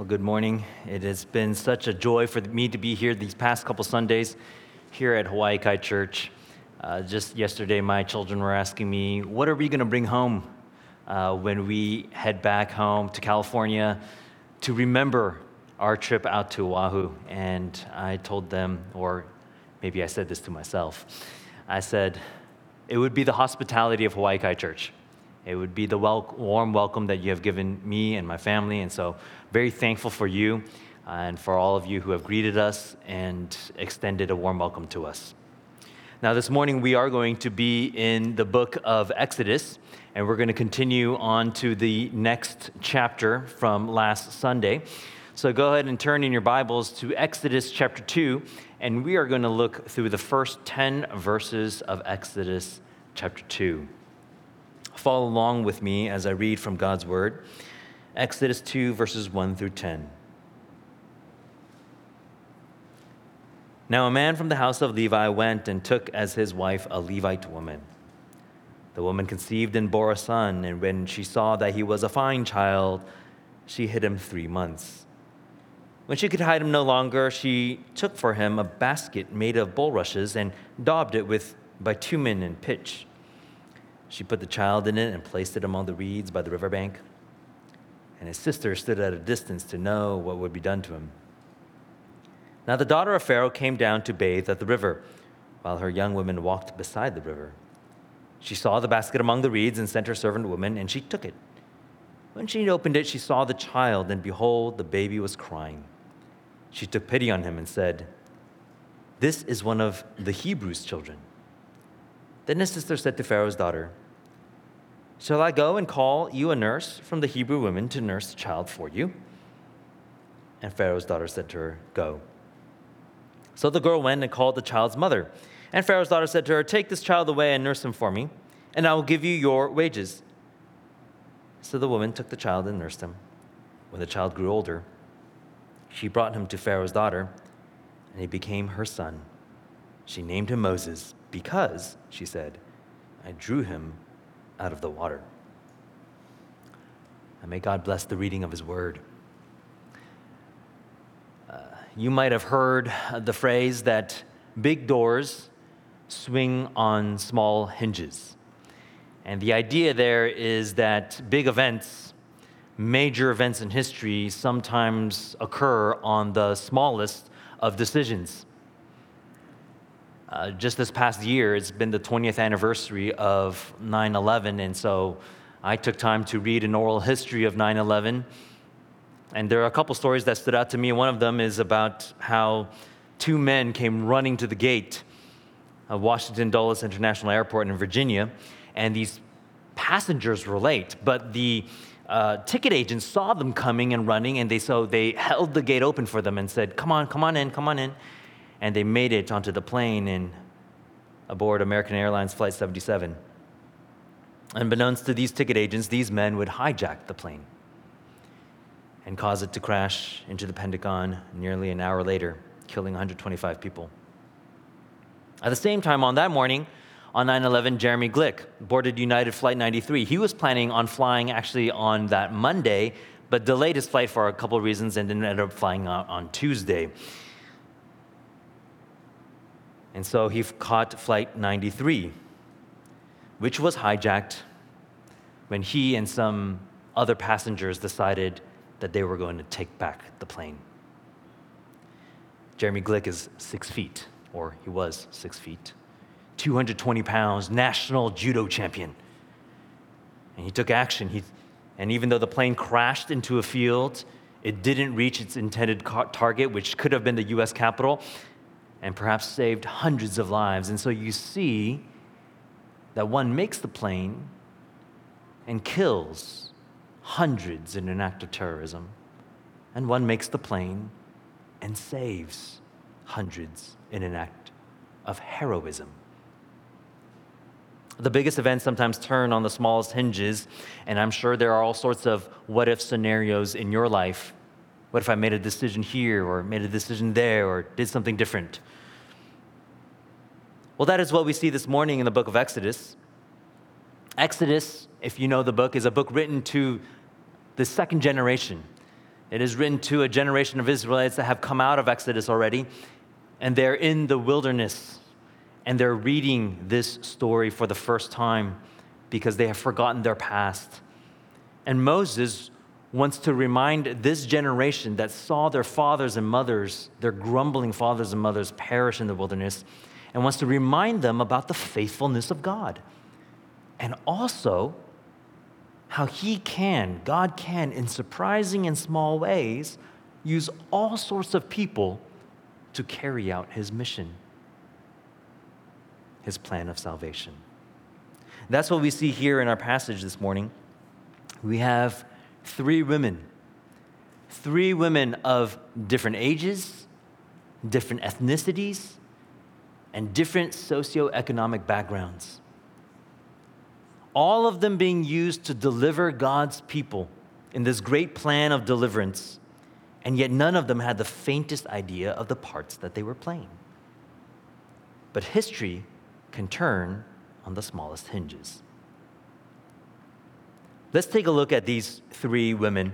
Well, good morning. It has been such a joy for me to be here these past couple Sundays here at Hawaii Kai Church. Just yesterday, my children were asking me, what are we going to bring home when we head back home to California to remember our trip out to Oahu? And I told them, or maybe I said this to myself, I said, it would be the hospitality of Hawaii Kai Church. It would be the warm welcome that you have given me and my family, and so very thankful for you and for all of you who have greeted us and extended a warm welcome to us. Now this morning we are going to be in the book of Exodus, and we're going to continue on to the next chapter from last Sunday. So go ahead and turn in your Bibles to Exodus chapter 2, and we are going to look through the first 10 verses of Exodus chapter 2. Follow along with me as I read from God's Word, Exodus 2, verses 1 through 10. Now a man from the house of Levi went and took as his wife a Levite woman. The woman conceived and bore a son, and when she saw that he was a fine child, she hid him 3 months. When she could hide him no longer, she took for him a basket made of bulrushes and daubed it with bitumen and pitch. She put the child in it and placed it among the reeds by the riverbank, and his sister stood at a distance to know what would be done to him. Now the daughter of Pharaoh came down to bathe at the river, while her young women walked beside the river. She saw the basket among the reeds and sent her servant woman, and she took it. When she opened it, she saw the child, and behold, the baby was crying. She took pity on him and said, "This is one of the Hebrews' children." Then his sister said to Pharaoh's daughter, "Shall I go and call you a nurse from the Hebrew women to nurse the child for you?" And Pharaoh's daughter said to her, "Go." So the girl went and called the child's mother. And Pharaoh's daughter said to her, "Take this child away and nurse him for me, and I will give you your wages." So the woman took the child and nursed him. When the child grew older, she brought him to Pharaoh's daughter, and he became her son. She named him Moses because, she said, "I drew him out of the water." And may God bless the reading of his word. You might have heard the phrase that big doors swing on small hinges. And the idea there is that big events, major events in history, sometimes occur on the smallest of decisions. Just this past year, it's been the 20th anniversary of 9/11, and so I took time to read an oral history of 9/11. And there are a couple stories that stood out to me. One of them is about how two men came running to the gate of Washington Dulles International Airport in Virginia, and these passengers were late, but the ticket agents saw them coming and running, and so they held the gate open for them and said, come on in. And they made it onto the plane and aboard American Airlines Flight 77. Unbeknownst to these ticket agents, these men would hijack the plane and cause it to crash into the Pentagon nearly an hour later, killing 125 people. At the same time on that morning, on 9/11, Jeremy Glick boarded United Flight 93. He was planning on flying actually on that Monday, but delayed his flight for a couple of reasons and then ended up flying out on Tuesday. And so he caught Flight 93, which was hijacked when he and some other passengers decided that they were going to take back the plane. Jeremy Glick is 6 feet, or he was 6 feet, 220 pounds, national judo champion. And he took action. And even though the plane crashed into a field, it didn't reach its intended target, which could have been the US Capitol, and perhaps saved hundreds of lives. And so you see that one makes the plane and kills hundreds in an act of terrorism, and one makes the plane and saves hundreds in an act of heroism. The biggest events sometimes turn on the smallest hinges, and I'm sure there are all sorts of what-if scenarios in your life. What if I made a decision here or made a decision there or did something different? Well, that is what we see this morning in the book of Exodus. Exodus, if you know the book, is a book written to the second generation It is written to a generation of Israelites that have come out of Exodus already, and they're in the wilderness, and they're reading this story for the first time because they have forgotten their past. And Moses wants to remind this generation that saw their fathers and mothers, their grumbling fathers and mothers, perish in the wilderness, and wants to remind them about the faithfulness of God, and also how he can, God can, in surprising and small ways, use all sorts of people to carry out his mission, his plan of salvation. That's what we see here in our passage this morning. We have three women of different ages, different ethnicities, and different socioeconomic backgrounds. All of them being used to deliver God's people in this great plan of deliverance, and yet none of them had the faintest idea of the parts that they were playing. But history can turn on the smallest hinges. Let's take a look at these three women.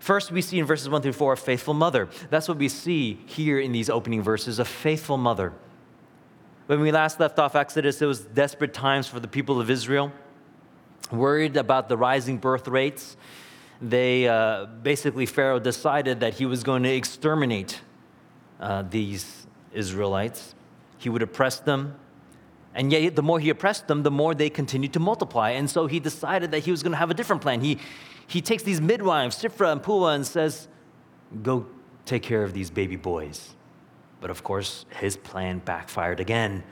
First, we see in verses 1-4 a faithful mother. That's what we see here in these opening verses, a faithful mother. When we last left off Exodus, it was desperate times for the people of Israel, worried about the rising birth rates. They basically, Pharaoh decided that he was going to exterminate these Israelites. He would oppress them. And yet, the more he oppressed them, the more they continued to multiply. And so he decided that he was going to have a different plan. He takes these midwives, Shiphrah and Puah, and says, go take care of these baby boys. But of course, his plan backfired again.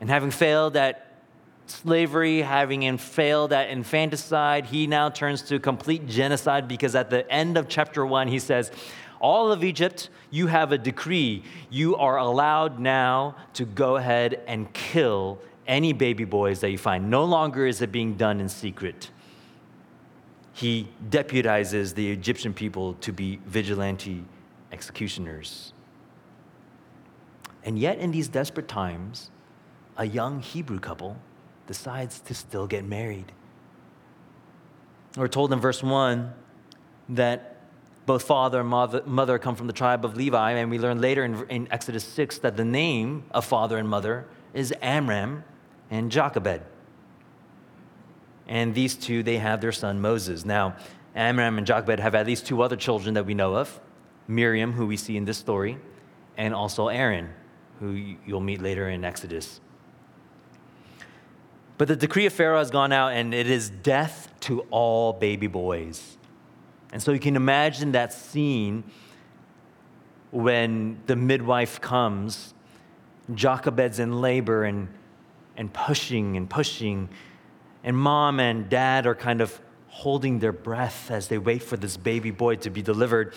And having failed at slavery, having failed at infanticide, he now turns to complete genocide, because at the end of chapter 1, he says, all of Egypt, you have a decree. You are allowed now to go ahead and kill any baby boys that you find. No longer is it being done in secret. He deputizes the Egyptian people to be vigilante executioners. And yet, in these desperate times, a young Hebrew couple decides to still get married. We're told in verse 1 that both father and mother come from the tribe of Levi, and we learn later in Exodus 6 that the name of father and mother is Amram and Jochebed. And these two, they have their son Moses. Now, Amram and Jochebed have at least two other children that we know of, Miriam, who we see in this story, and also Aaron, who you'll meet later in Exodus. But the decree of Pharaoh has gone out, and it is death to all baby boys. And so you can imagine that scene when the midwife comes, Jochebed's in labor and pushing, and mom and dad are kind of holding their breath as they wait for this baby boy to be delivered,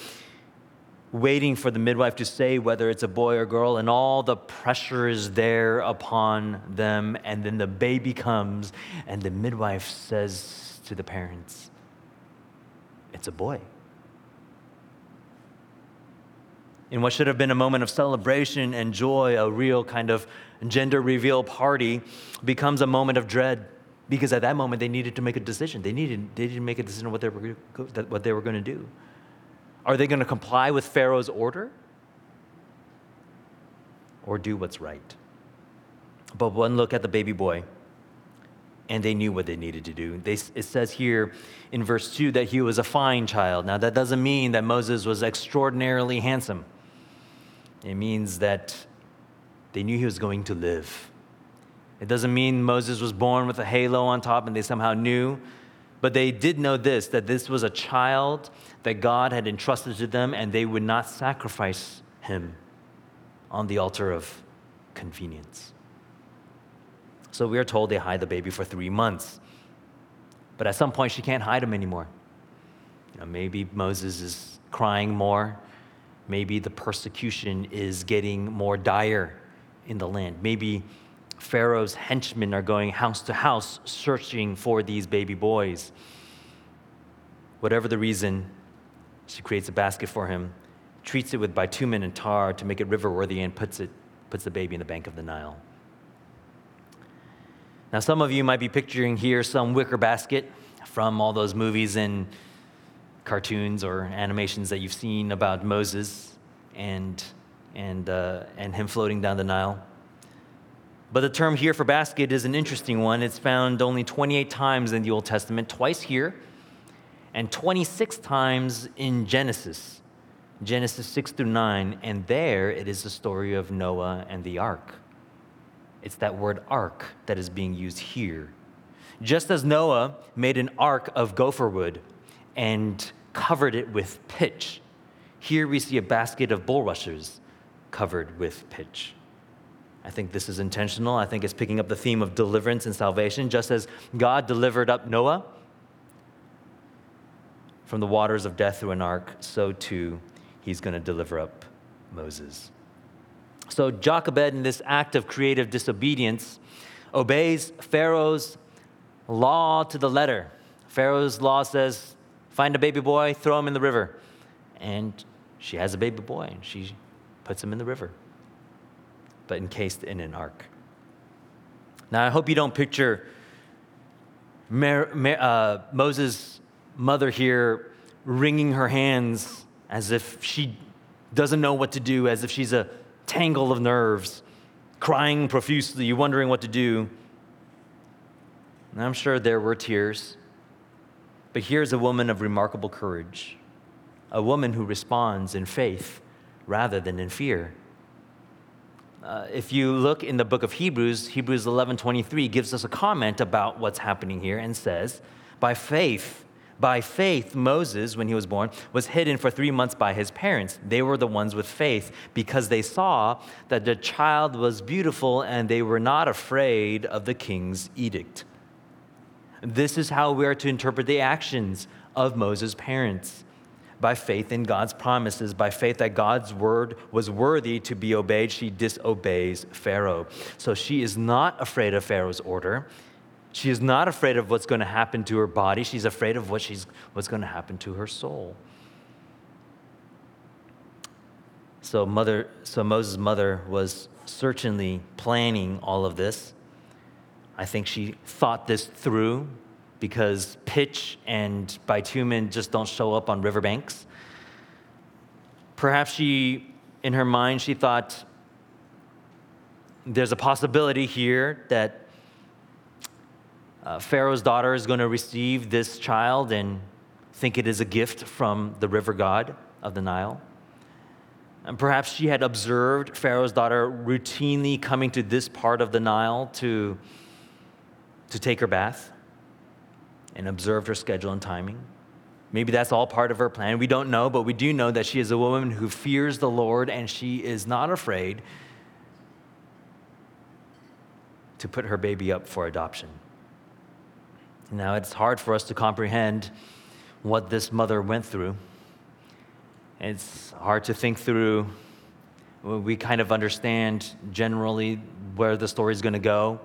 waiting for the midwife to say whether it's a boy or girl, and all the pressure is there upon them. And then the baby comes, and the midwife says to the parents, it's a boy. In what should have been a moment of celebration and joy, a real kind of gender reveal party becomes a moment of dread, because at that moment they needed to make a decision. They needed to make a decision what they were going to do. Are they going to comply with Pharaoh's order or do what's right? But one look at the baby boy, and they knew what they needed to do. It says here in verse 2 that he was a fine child. Now, that doesn't mean that Moses was extraordinarily handsome. It means that they knew he was going to live. It doesn't mean Moses was born with a halo on top and they somehow knew. But they did know this, that this was a child that God had entrusted to them, and they would not sacrifice him on the altar of convenience. So we are told they hide the baby for 3 months. But at some point, she can't hide him anymore. Maybe Moses is crying more. Maybe the persecution is getting more dire in the land. Maybe Pharaoh's henchmen are going house to house searching for these baby boys. Whatever the reason, she creates a basket for him, treats it with bitumen and tar to make it river-worthy, and puts the baby in the bank of the Nile. Now, some of you might be picturing here some wicker basket from all those movies and cartoons or animations that you've seen about Moses and him floating down the Nile. But the term here for basket is an interesting one. It's found only 28 times in the Old Testament, twice here, and 26 times in Genesis 6 through 9, and there it is the story of Noah and the ark. It's that word ark that is being used here. Just as Noah made an ark of gopher wood and covered it with pitch, here we see a basket of bulrushes covered with pitch. I think this is intentional. I think it's picking up the theme of deliverance and salvation, just as God delivered up Noah from the waters of death through an ark, so too he's going to deliver up Moses. So Jochebed, in this act of creative disobedience, obeys Pharaoh's law to the letter. Pharaoh's law says, find a baby boy, throw him in the river. And she has a baby boy, and she puts him in the river, but encased in an ark. Now, I hope you don't picture Moses' mother here wringing her hands as if she doesn't know what to do, as if she's a tangle of nerves, crying profusely, wondering what to do. And I'm sure there were tears, but here's a woman of remarkable courage, a woman who responds in faith rather than in fear. If you look in the book of Hebrews, Hebrews 11:23 gives us a comment about what's happening here and says, by faith, Moses, when he was born, was hidden for 3 months by his parents. They were the ones with faith because they saw that the child was beautiful and they were not afraid of the king's edict. This is how we are to interpret the actions of Moses' parents. By faith in God's promises, by faith that God's word was worthy to be obeyed, she disobeys Pharaoh. So she is not afraid of Pharaoh's order. She is not afraid of what's going to happen to her body. She's afraid of what's going to happen to her soul. So Moses' mother was certainly planning all of this. I think she thought this through, because pitch and bitumen just don't show up on riverbanks. Perhaps in her mind, she thought there's a possibility here that Pharaoh's daughter is going to receive this child and think it is a gift from the river god of the Nile. And perhaps she had observed Pharaoh's daughter routinely coming to this part of the Nile to take her bath, and observed her schedule and timing. Maybe that's all part of her plan. We don't know, but we do know that she is a woman who fears the Lord, and she is not afraid to put her baby up for adoption. Now, it's hard for us to comprehend what this mother went through. It's hard to think through. We kind of understand generally where the story is going to go,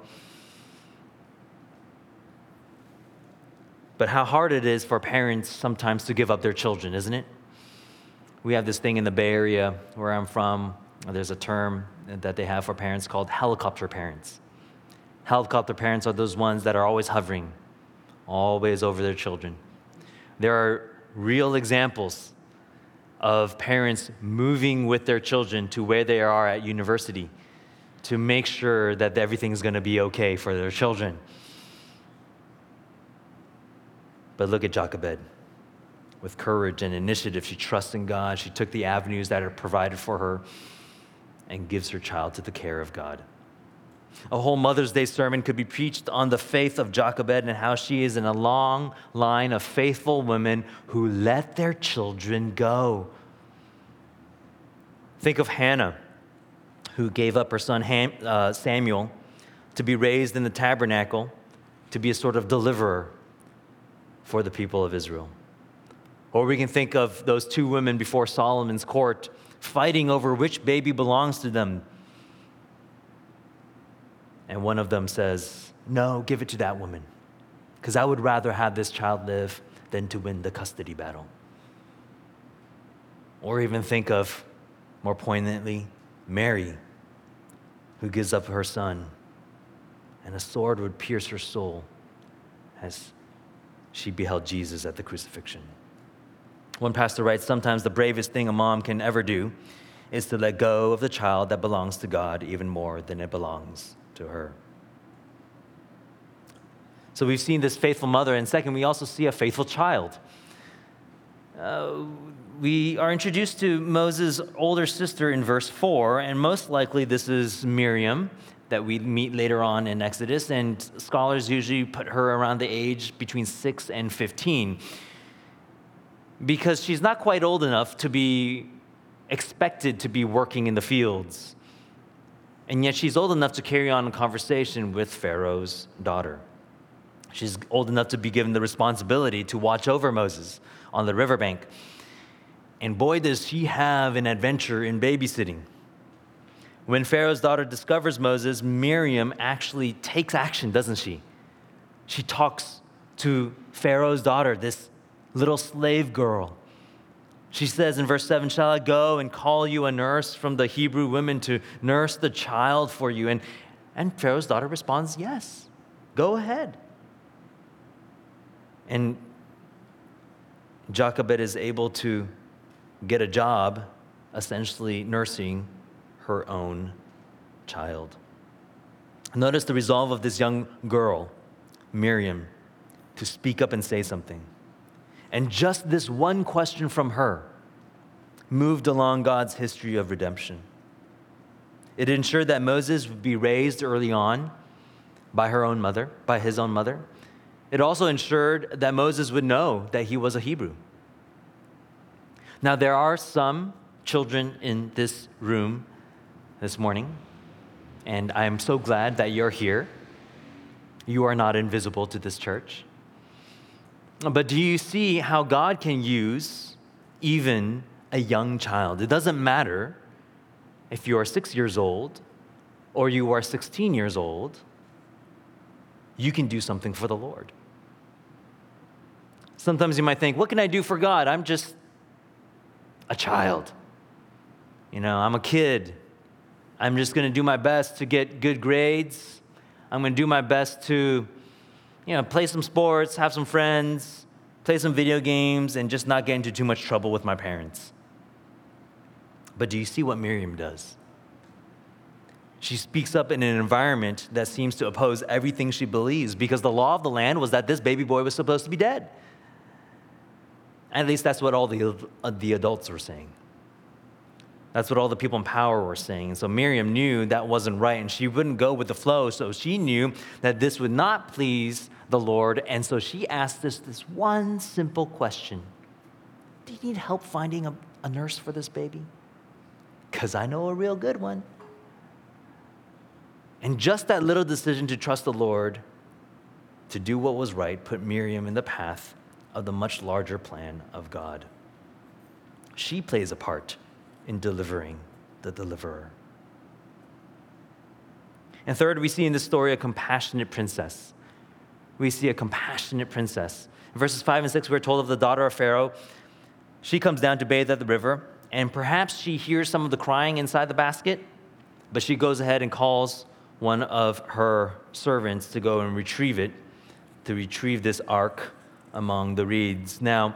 but how hard it is for parents sometimes to give up their children, isn't it? We have this thing in the Bay Area where I'm from. There's a term that they have for parents called helicopter parents. Helicopter parents are those ones that are always hovering, always over their children. There are real examples of parents moving with their children to where they are at university to make sure that everything's going to be okay for their children. But look at Jochebed. With courage and initiative, she trusts in God. She took the avenues that are provided for her and gives her child to the care of God. A whole Mother's Day sermon could be preached on the faith of Jochebed and how she is in a long line of faithful women who let their children go. Think of Hannah, who gave up her son Samuel to be raised in the tabernacle, to be a sort of deliverer for the people of Israel. Or we can think of those two women before Solomon's court fighting over which baby belongs to them. And one of them says, no, give it to that woman, because I would rather have this child live than to win the custody battle. Or even think of, more poignantly, Mary, who gives up her son, and a sword would pierce her soul as she beheld Jesus at the crucifixion. One pastor writes, sometimes the bravest thing a mom can ever do is to let go of the child that belongs to God even more than it belongs to her. So we've seen this faithful mother, and second, we also see a faithful child. We are introduced to Moses' older sister in verse 4, and most likely this is Miriam that we meet later on in Exodus, and scholars usually put her around the age between 6 and 15 because she's not quite old enough to be expected to be working in the fields, and yet she's old enough to carry on a conversation with Pharaoh's daughter. She's old enough to be given the responsibility to watch over Moses on the riverbank, and boy, does she have an adventure in babysitting. When Pharaoh's daughter discovers Moses, Miriam actually takes action, doesn't she? She talks to Pharaoh's daughter, this little slave girl. She says in verse 7, "Shall I go and call you a nurse from the Hebrew women to nurse the child for you?" And Pharaoh's daughter responds, "Yes, go ahead." And Jochebed is able to get a job, essentially nursing her own child. Notice the resolve of this young girl, Miriam, to speak up and say something. And just this one question from her moved along God's history of redemption. It ensured that Moses would be raised early on by his own mother. It also ensured that Moses would know that he was a Hebrew. Now, there are some children in this room this morning, and I am so glad that you're here. You are not invisible to this church. But do you see how God can use even a young child? It doesn't matter if you are 6 years old or you are 16 years old, you can do something for the Lord. Sometimes you might think, what can I do for God? I'm just a child. I'm a kid. I'm just going to do my best to get good grades. I'm going to do my best to, play some sports, have some friends, play some video games, and just not get into too much trouble with my parents. But do you see what Miriam does? She speaks up in an environment that seems to oppose everything she believes, because the law of the land was that this baby boy was supposed to be dead. At least that's what all the adults were saying. That's what all the people in power were saying. And so Miriam knew that wasn't right, and she wouldn't go with the flow. So she knew that this would not please the Lord. And so she asked this one simple question. Do you need help finding a nurse for this baby? Because I know a real good one. And just that little decision to trust the Lord, to do what was right, put Miriam in the path of the much larger plan of God. She plays a part in delivering the deliverer. And third, we see in this story a compassionate princess. In verses 5 and 6, we're told of the daughter of Pharaoh. She comes down to bathe at the river, and perhaps she hears some of the crying inside the basket, but she goes ahead and calls one of her servants to go and retrieve this ark among the reeds. Now,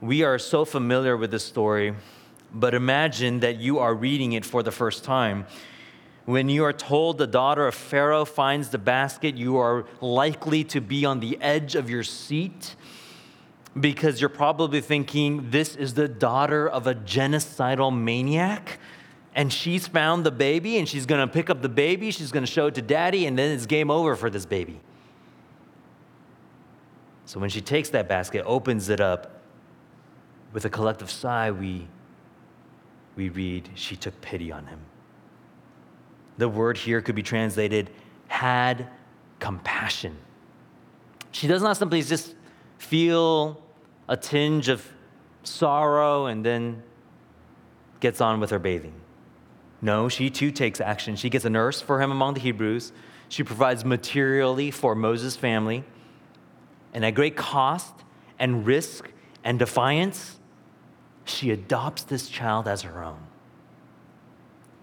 we are so familiar with this story, but imagine that you are reading it for the first time. When you are told the daughter of Pharaoh finds the basket, you are likely to be on the edge of your seat because you're probably thinking, this is the daughter of a genocidal maniac, and she's found the baby, and she's going to pick up the baby, she's going to show it to daddy, and then it's game over for this baby. So when she takes that basket, opens it up, with a collective sigh, we read, she took pity on him. The word here could be translated, had compassion. She does not simply just feel a tinge of sorrow and then gets on with her bathing. No, she too takes action. She gets a nurse for him among the Hebrews. She provides materially for Moses' family. And at great cost and risk and defiance, she adopts this child as her own.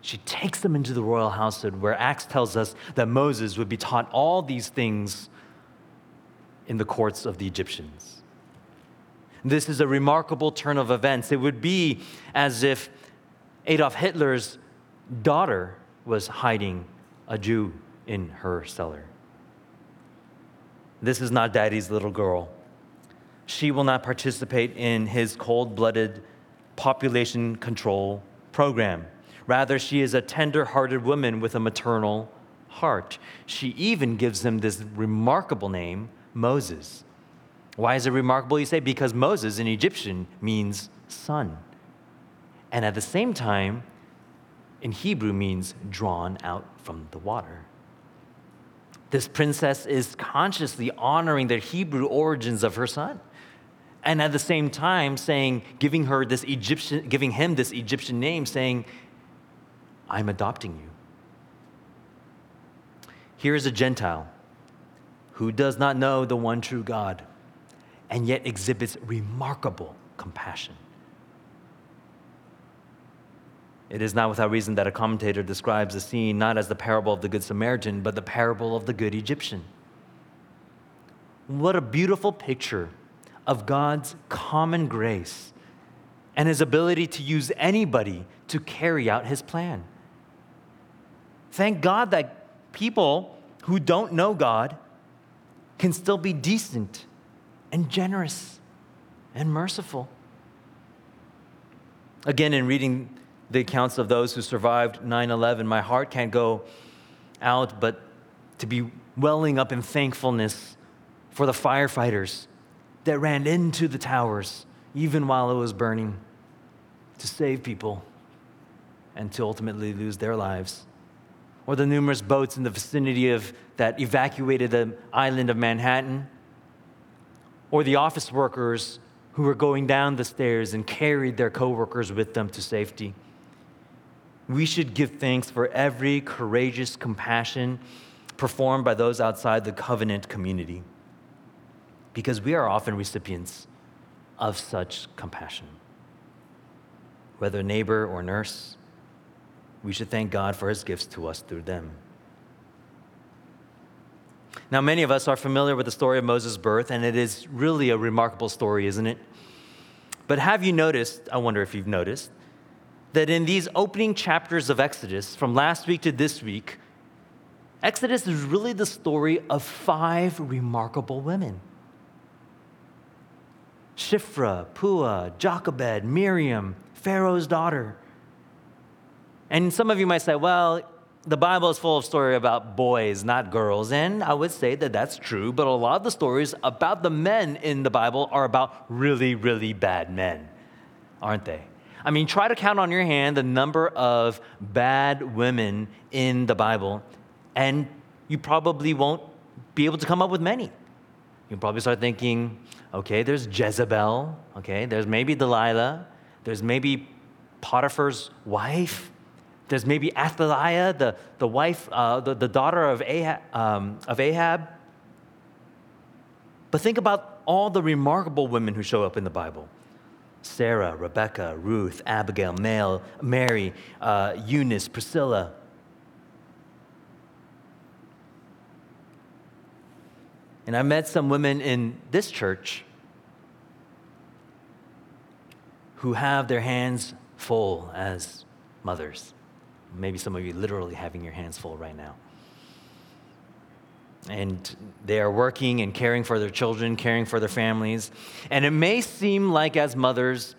She takes them into the royal household, where Acts tells us that Moses would be taught all these things in the courts of the Egyptians. This is a remarkable turn of events. It would be as if Adolf Hitler's daughter was hiding a Jew in her cellar. This is not daddy's little girl. She will not participate in his cold-blooded population control program. Rather, she is a tender-hearted woman with a maternal heart. She even gives him this remarkable name, Moses. Why is it remarkable, you say? Because Moses in Egyptian means son. And at the same time, in Hebrew means drawn out from the water. This princess is consciously honoring the Hebrew origins of her son. And at the same time saying, giving him this Egyptian name, saying, I'm adopting you. Here is a Gentile who does not know the one true God and yet exhibits remarkable compassion. It is not without reason that a commentator describes the scene not as the parable of the Good Samaritan, but the parable of the Good Egyptian. What a beautiful picture of God's common grace and his ability to use anybody to carry out his plan. Thank God that people who don't know God can still be decent and generous and merciful. Again, in reading the accounts of those who survived 9/11, my heart can't go out but to be welling up in thankfulness for the firefighters that ran into the towers, even while it was burning, to save people and to ultimately lose their lives. Or the numerous boats in the vicinity of that evacuated the island of Manhattan. Or the office workers who were going down the stairs and carried their coworkers with them to safety. We should give thanks for every courageous compassion performed by those outside the covenant community, because we are often recipients of such compassion. Whether neighbor or nurse, we should thank God for his gifts to us through them. Now, many of us are familiar with the story of Moses' birth, and it is really a remarkable story, isn't it? But have you noticed, I wonder if you've noticed, that in these opening chapters of Exodus, from last week to this week, Exodus is really the story of 5 remarkable women. Shiphrah, Puah, Jochebed, Miriam, Pharaoh's daughter. And some of you might say, well, the Bible is full of stories about boys, not girls. And I would say that that's true, but a lot of the stories about the men in the Bible are about really, really bad men, aren't they? I mean, try to count on your hand the number of bad women in the Bible, and you probably won't be able to come up with many. You'll probably start thinking, okay, there's Jezebel, okay, there's maybe Delilah, there's maybe Potiphar's wife, there's maybe Athaliah, the daughter of Ahab. But think about all the remarkable women who show up in the Bible. Sarah, Rebecca, Ruth, Abigail, Mary, Eunice, Priscilla. And I met some women in this church who have their hands full as mothers. Maybe some of you literally having your hands full right now. And they are working and caring for their children, caring for their families. And it may seem like as mothers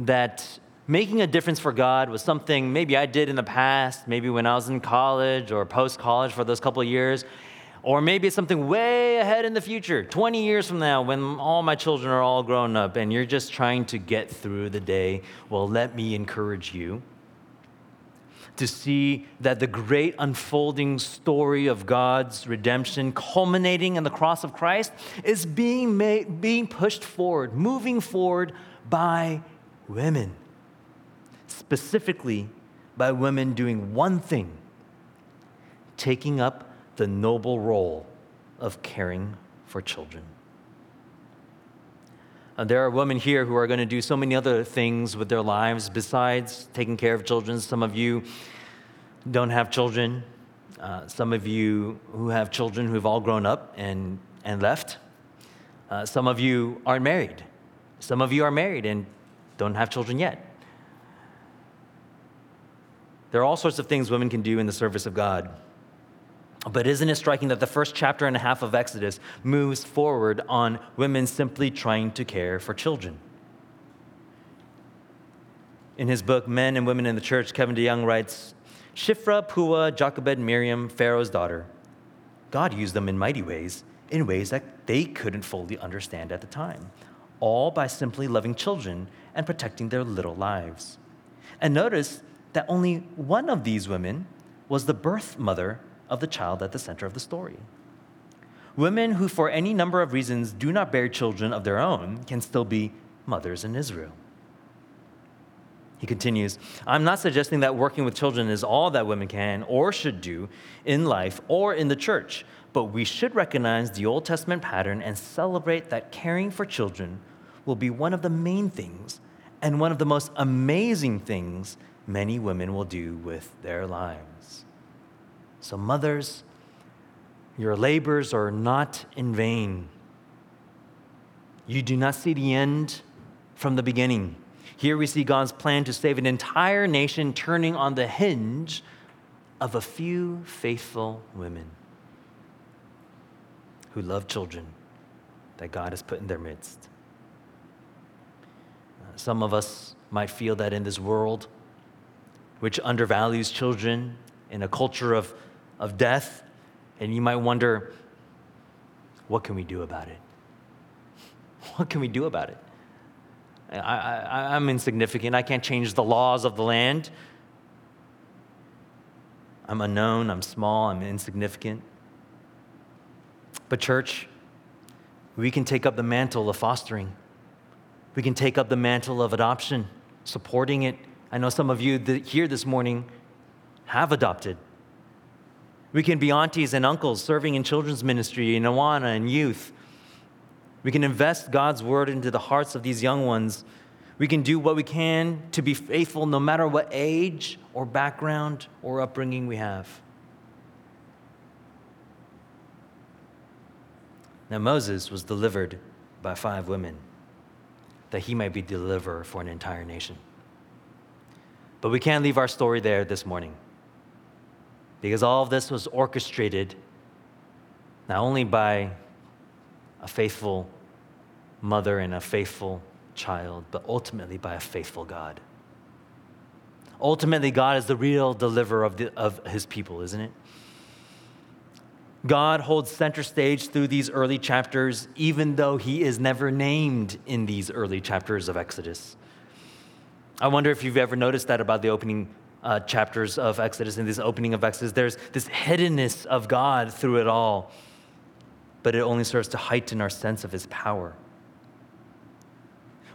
that making a difference for God was something maybe I did in the past, maybe when I was in college or post-college for those couple of years, or maybe it's something way ahead in the future, 20 years from now when all my children are all grown up and you're just trying to get through the day. Well, let me encourage you to see that the great unfolding story of God's redemption culminating in the cross of Christ is being pushed forward, moving forward by women. Specifically by women doing one thing, taking up the noble role of caring for children. And there are women here who are going to do so many other things with their lives besides taking care of children. Some of you don't have children. Some of you who have children who've all grown up and left. Some of you aren't married. Some of you are married and don't have children yet. There are all sorts of things women can do in the service of God. But isn't it striking that the first chapter and a half of Exodus moves forward on women simply trying to care for children? In his book, Men and Women in the Church, Kevin DeYoung writes, Shiphrah, Puah, Jochebed, Miriam, Pharaoh's daughter. God used them in mighty ways, in ways that they couldn't fully understand at the time, all by simply loving children and protecting their little lives. And notice that only one of these women was the birth mother of the child at the center of the story. Women who, for any number of reasons, do not bear children of their own can still be mothers in Israel. He continues, I'm not suggesting that working with children is all that women can or should do in life or in the church, but we should recognize the Old Testament pattern and celebrate that caring for children will be one of the main things and one of the most amazing things many women will do with their lives. So mothers, your labors are not in vain. You do not see the end from the beginning. Here we see God's plan to save an entire nation turning on the hinge of a few faithful women who love children that God has put in their midst. Some of us might feel that in this world, which undervalues children in a culture of death, and you might wonder, what can we do about it? What can we do about it? I'm insignificant. I can't change the laws of the land. I'm unknown. I'm small. I'm insignificant. But church, we can take up the mantle of fostering. We can take up the mantle of adoption, supporting it. I know some of you here this morning have adopted. We can be aunties and uncles serving in children's ministry, in Awana, and youth. We can invest God's word into the hearts of these young ones. We can do what we can to be faithful no matter what age or background or upbringing we have. Now Moses was delivered by 5 women that he might be deliverer for an entire nation. But we can't leave our story there this morning, because all of this was orchestrated not only by a faithful mother and a faithful child, but ultimately by a faithful God. Ultimately, God is the real deliverer of his people, isn't it? God holds center stage through these early chapters, even though he is never named in these early chapters of Exodus. I wonder if you've ever noticed that about the opening chapters of Exodus and this opening of Exodus. There's this hiddenness of God through it all, but it only serves to heighten our sense of his power.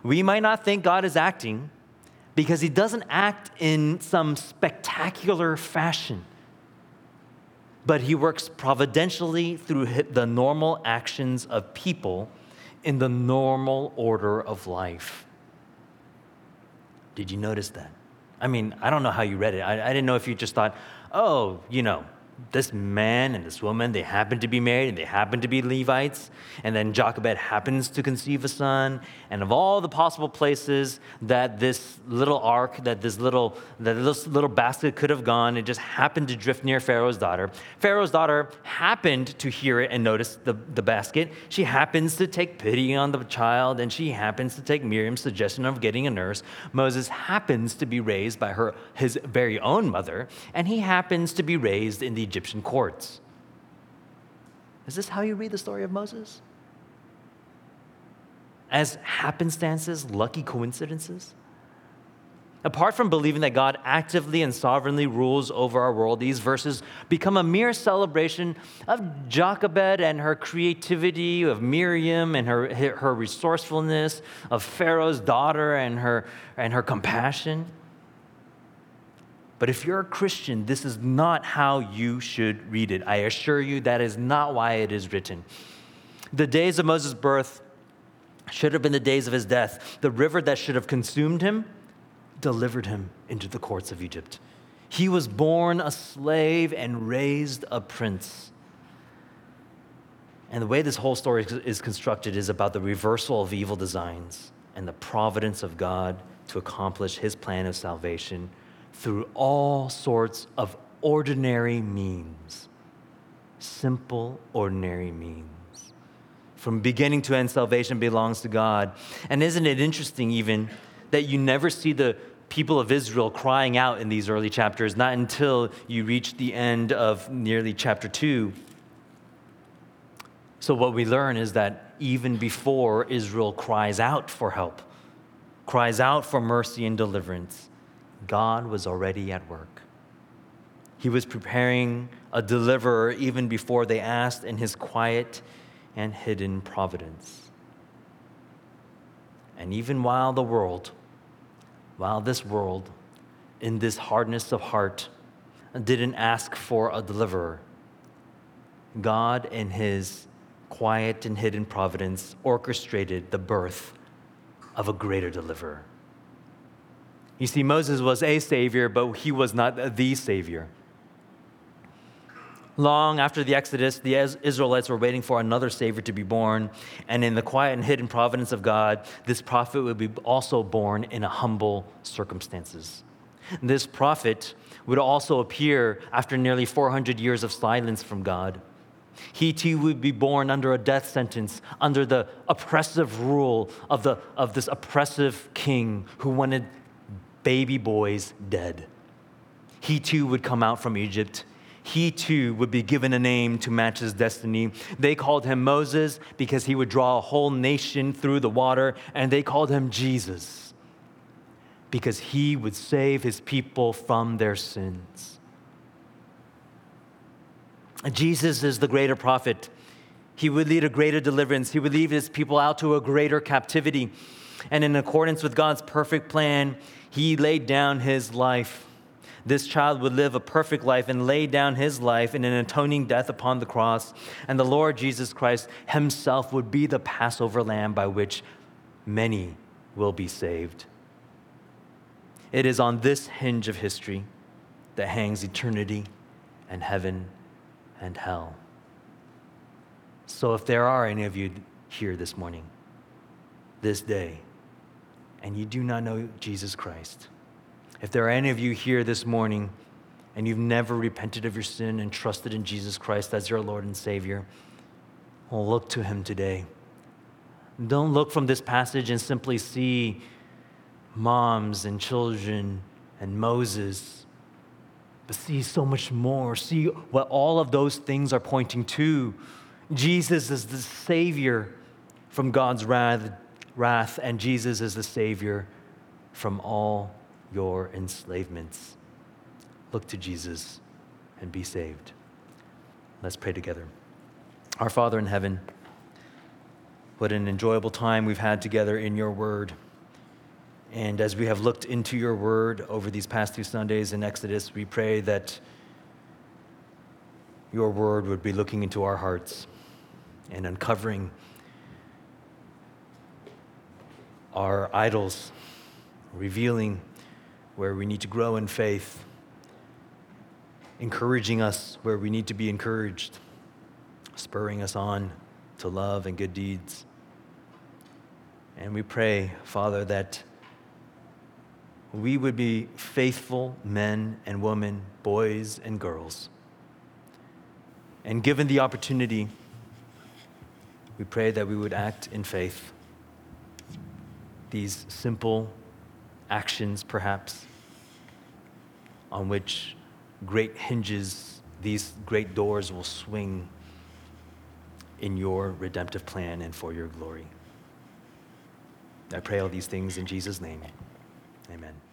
We might not think God is acting because he doesn't act in some spectacular fashion, but he works providentially through the normal actions of people in the normal order of life. Did you notice that? I mean, I don't know how you read it. I didn't know if you just thought, oh, you know, this man and this woman, they happen to be married and they happen to be Levites. And then Jochebed happens to conceive a son. And of all the possible places that this little ark, that this little basket could have gone, it just happened to drift near Pharaoh's daughter. Pharaoh's daughter happened to hear it and notice the basket. She happens to take pity on the child, and she happens to take Miriam's suggestion of getting a nurse. Moses happens to be raised by his very own mother, and he happens to be raised in the Egyptian courts. Is this how you read the story of Moses? As happenstances, lucky coincidences? Apart from believing that God actively and sovereignly rules over our world, these verses become a mere celebration of Jochebed and her creativity, of Miriam and her resourcefulness, of Pharaoh's daughter and her compassion. But if you're a Christian, this is not how you should read it. I assure you that is not why it is written. The days of Moses' birth should have been the days of his death. The river that should have consumed him delivered him into the courts of Egypt. He was born a slave and raised a prince. And the way this whole story is constructed is about the reversal of evil designs. and the providence of God to accomplish his plan of salvation through all sorts of ordinary means, simple, ordinary means. From beginning to end, salvation belongs to God. And isn't it interesting even that you never see the people of Israel crying out in these early chapters, not until you reach the end of nearly chapter 2. So what we learn is that even before Israel cries out for help, cries out for mercy and deliverance, God was already at work. He was preparing a deliverer even before they asked in his quiet and hidden providence. And even while this world, in this hardness of heart, didn't ask for a deliverer, God, in his quiet and hidden providence, orchestrated the birth of a greater deliverer. You see, Moses was a savior, but he was not the savior. Long after the Exodus, the Israelites were waiting for another Savior to be born, and in the quiet and hidden providence of God, this prophet would be also born in humble circumstances. This prophet would also appear after nearly 400 years of silence from God. He too would be born under a death sentence, under the oppressive rule of this oppressive king who wanted baby boys dead. He too would come out from Egypt. He too would be given a name to match his destiny. They called him Moses because he would draw a whole nation through the water, and they called him Jesus because he would save his people from their sins. Jesus is the greater prophet. He would lead a greater deliverance. He would lead his people out to a greater captivity. And in accordance with God's perfect plan, he laid down his life. This child would live a perfect life and lay down his life in an atoning death upon the cross, and the Lord Jesus Christ himself would be the Passover lamb by which many will be saved. It is on this hinge of history that hangs eternity and heaven and hell. So if there are any of you here this morning, this day, and you do not know Jesus Christ, if there are any of you here this morning and you've never repented of your sin and trusted in Jesus Christ as your Lord and Savior, well, look to him today. Don't look from this passage and simply see moms and children and Moses, but see so much more. See what all of those things are pointing to. Jesus is the Savior from God's wrath, and Jesus is the Savior from all your enslavements. Look to Jesus and be saved. Let's pray together. Our Father in heaven, what an enjoyable time we've had together in your word. And as we have looked into your word over these past 2 Sundays in Exodus, we pray that your word would be looking into our hearts and uncovering our idols, revealing where we need to grow in faith, encouraging us where we need to be encouraged, spurring us on to love and good deeds. And we pray, Father, that we would be faithful men and women, boys and girls. And given the opportunity, we pray that we would act in faith. These simple actions, perhaps, on which great hinges, these great doors will swing in your redemptive plan and for your glory. I pray all these things in Jesus' name. Amen.